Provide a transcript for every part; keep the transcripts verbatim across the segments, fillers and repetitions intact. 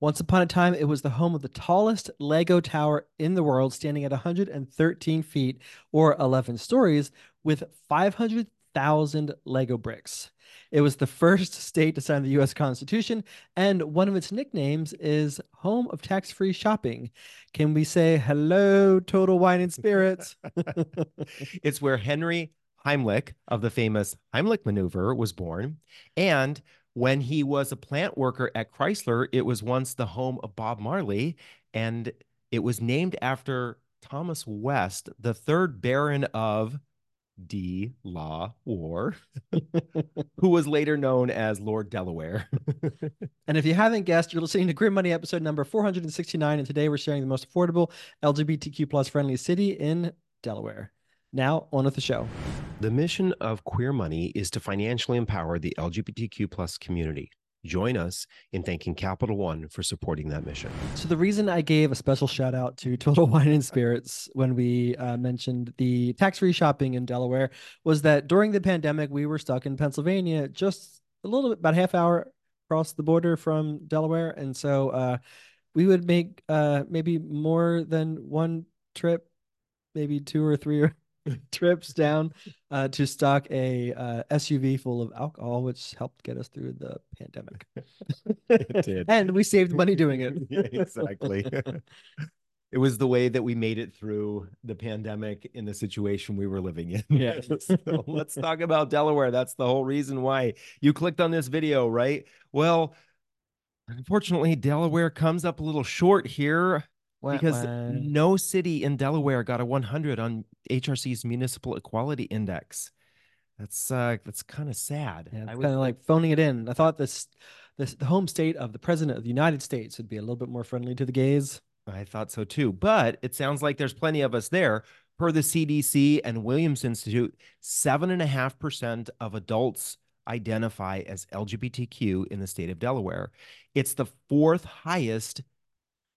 Once upon a time, it was the home of the tallest Lego tower in the world, standing at one hundred thirteen feet or eleven stories with five hundred thousand Lego bricks. It was the first state to sign the U S Constitution, and one of its nicknames is Home of Tax-Free Shopping. Can we say hello, Total Wine and Spirits? It's where Henry Heimlich of the famous Heimlich Maneuver was born, and when he was a plant worker at Chrysler, it was once the home of Bob Marley, and it was named after Thomas West, the third Baron of De La Warr, who was later known as Lord Delaware. And if you haven't guessed, you're listening to Queer Money episode number four hundred sixty-nine, and today we're sharing the most affordable L G B T Q plus friendly city in Delaware. Now, on with the show. The mission of Queer Money is to financially empower the L G B T Q plus community. Join us in thanking Capital One for supporting that mission. So the reason I gave a special shout out to Total Wine and Spirits when we uh, mentioned the tax-free shopping in Delaware was that during the pandemic, we were stuck in Pennsylvania, just a little bit, about a half hour across the border from Delaware. And so uh, we would make uh, maybe more than one trip, maybe two or three or trips down uh, to stock a uh, S U V full of alcohol, which helped get us through the pandemic. It did. And we saved money doing it. Yeah, exactly. It was the way that we made it through the pandemic in the situation we were living in. Yeah. So let's talk about Delaware. That's the whole reason why you clicked on this video, right? Well, unfortunately, Delaware comes up a little short here. Because no city in Delaware got a one hundred on H R C's Municipal Equality Index. That's uh, that's kind of sad. Yeah, I was kind of like phoning it in. I thought this, this the home state of the president of the United States would be a little bit more friendly to the gays. I thought so too, but it sounds like there's plenty of us there. Per the C D C and Williams Institute, seven and a half percent of adults identify as L G B T Q in the state of Delaware. It's the fourth highest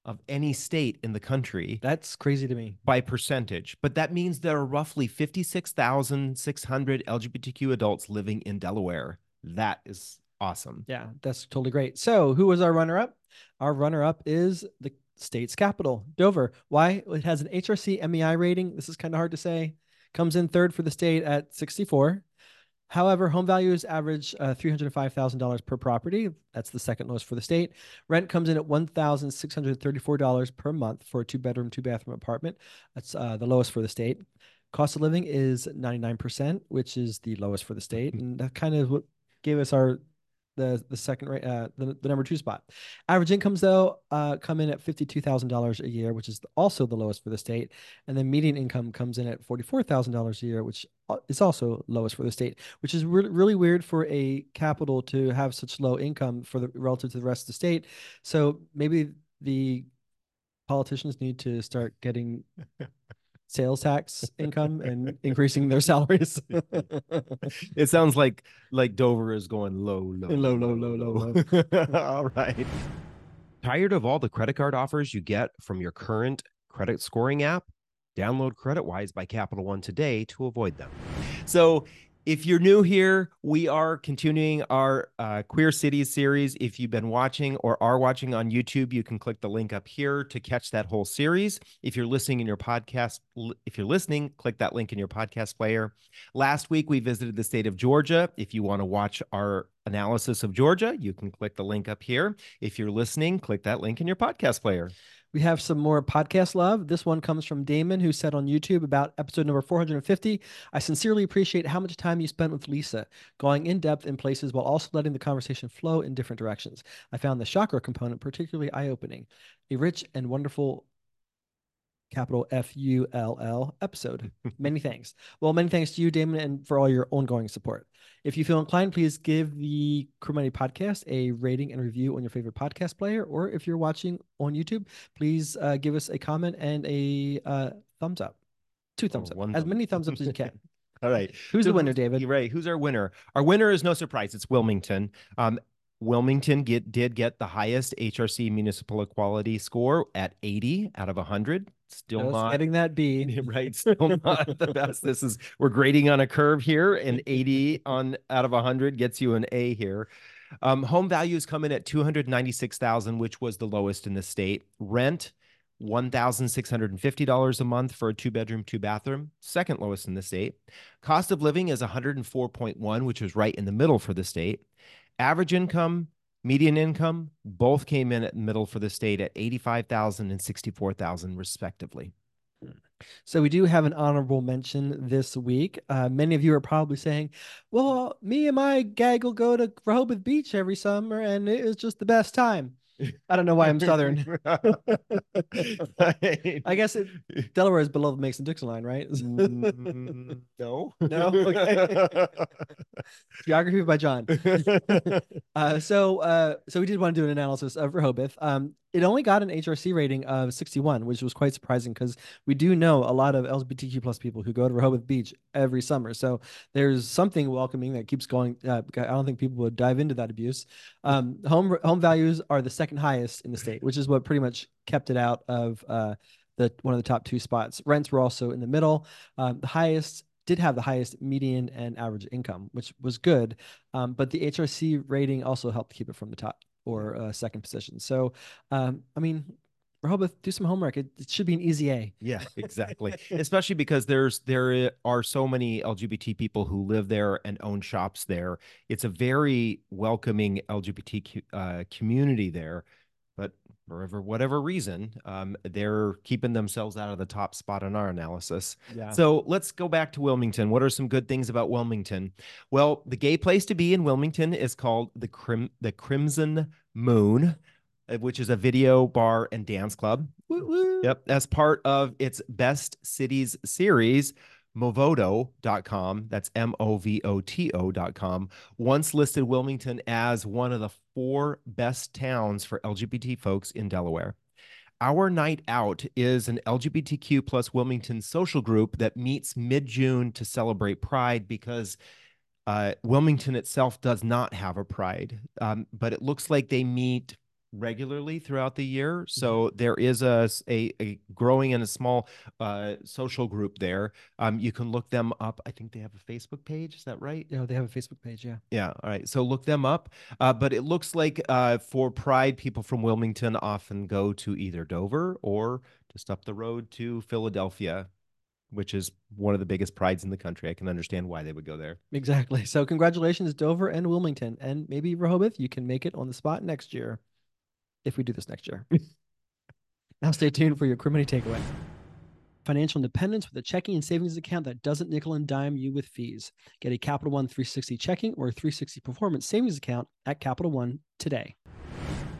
of any state in the country. That's crazy to me. By percentage. But that means there are roughly fifty-six thousand six hundred L G B T Q adults living in Delaware. That is awesome. Yeah, that's totally great. So who was our runner-up? Our runner-up is the state's capital, Dover. Why? It has an H R C M E I rating. This is kind of hard to say. Comes in third for the state at sixty-four. However, home values average uh, three hundred five thousand dollars per property. That's the second lowest for the state. Rent comes in at one thousand six hundred thirty-four dollars per month for a two-bedroom, two-bathroom apartment. That's uh, the lowest for the state. Cost of living is ninety-nine percent, which is the lowest for the state. And that kind of gave us our the the second uh, the, the number two spot. Average incomes, though, uh, come in at fifty-two thousand dollars a year, which is also the lowest for the state. And then median income comes in at forty-four thousand dollars a year, which it's also lowest for the state, which is really, really weird for a capital to have such low income for the relative to the rest of the state. So maybe the politicians need to start getting sales tax income and increasing their salaries. It sounds like like Dover is going low, low, low, low, low, low, low. All right. Tired of all the credit card offers you get from your current credit scoring app? Download CreditWise by Capital One today to avoid them. So if you're new here, we are continuing our uh, Queer Cities series. If you've been watching or are watching on YouTube, you can click the link up here to catch that whole series. If you're listening in your podcast, if you're listening, click that link in your podcast player. Last week, we visited the state of Georgia. If you want to watch our analysis of Georgia, you can click the link up here. If you're listening, click that link in your podcast player. We have some more podcast love. This one comes from Damon, who said on YouTube about episode number four hundred fifty, I sincerely appreciate how much time you spent with Lisa, going in depth in places while also letting the conversation flow in different directions. I found the chakra component particularly eye-opening. A rich and wonderful capital F U L L episode. Many thanks. Well, many thanks to you, Damon, and for all your ongoing support. If you feel inclined, please give the Queer Money Podcast a rating and review on your favorite podcast player, or if you're watching on YouTube, please uh, give us a comment and a uh, thumbs up. Two thumbs oh, up. As thumb. many thumbs ups as you can. All right. Who's so, the winner, David? Right. Who's our winner? Our winner is no surprise. It's Wilmington. Um, Wilmington get, did get the highest H R C Municipal Equality score at eighty out of one hundred. Still no, not getting that B. Right. Still not the best. This is, we're grading on a curve here, and eighty on out of one hundred gets you an A here. Um, home values come in at two hundred ninety-six thousand dollars, which was the lowest in the state. Rent, one thousand six hundred fifty dollars a month for a two-bedroom, two-bathroom, second lowest in the state. Cost of living is one hundred four point one, which is right in the middle for the state. Average income, median income, both came in at middle for the state at eighty-five thousand dollars and sixty-four thousand dollars respectively. So we do have an honorable mention this week. Uh, many of you are probably saying, well, me and my gag will go to Rehoboth Beach every summer, and it is just the best time. I don't know why I'm Southern. Right. I guess it, Delaware is below the Mason-Dixon line, right? mm, no. No? Okay. Geography by John. uh, so uh, so we did want to do an analysis of Rehoboth. Um, it only got an H R C rating of sixty-one, which was quite surprising because we do know a lot of L G B T Q plus people who go to Rehoboth Beach every summer. So there's something welcoming that keeps going. Uh, I don't think people would dive into that abuse. Um, home, home values are the second highest in the state, which is what pretty much kept it out of uh, the one of the top two spots. Rents were also in the middle. Um, the highest did have the highest median and average income, which was good. Um, but the H R C rating also helped keep it from the top or uh, second position. So, um, I mean, Rehoboth, do some homework. It, it should be an easy A. Yeah, exactly. Especially because there's there are so many L G B T people who live there and own shops there. It's a very welcoming L G B T uh, community there, but for whatever reason, um, they're keeping themselves out of the top spot in our analysis. Yeah. So let's go back to Wilmington. What are some good things about Wilmington? Well, the gay place to be in Wilmington is called the Crim the Crimson Moon, which is a video bar and dance club. Woo -woo. Yep, as part of its Best Cities series, Movoto dot com, that's M O V O T O dot com, once listed Wilmington as one of the four best towns for L G B T folks in Delaware. Our Night Out is an L G B T Q plus Wilmington social group that meets mid-June to celebrate Pride because uh, Wilmington itself does not have a Pride, um, but it looks like they meet regularly throughout the year. So there is a, a, a growing and a small uh, social group there. Um, you can look them up. I think they have a Facebook page. Is that right? Yeah, they have a Facebook page. Yeah. Yeah. All right. So look them up. Uh, but it looks like uh, for Pride, people from Wilmington often go to either Dover or just up the road to Philadelphia, which is one of the biggest prides in the country. I can understand why they would go there. Exactly. So congratulations, Dover and Wilmington, and maybe Rehoboth, you can make it on the spot next year, if we do this next year. Now stay tuned for your Queer Money Takeaway. Financial independence with a checking and savings account that doesn't nickel and dime you with fees. Get a Capital One three sixty checking or three sixty performance savings account at Capital One today.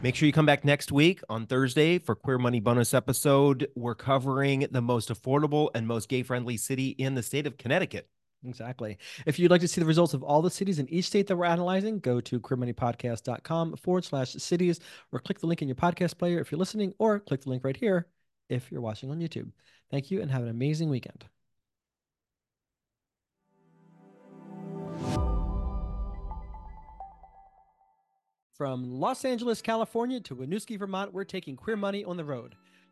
Make sure you come back next week on Thursday for Queer Money bonus episode. We're covering the most affordable and most gay-friendly city in the state of Connecticut. Exactly. If you'd like to see the results of all the cities in each state that we're analyzing, go to Queer Money Podcast dot com forward slash cities, or click the link in your podcast player if you're listening, or click the link right here if you're watching on YouTube. Thank you and have an amazing weekend. From Los Angeles, California to Winooski, Vermont, we're taking Queer Money on the road.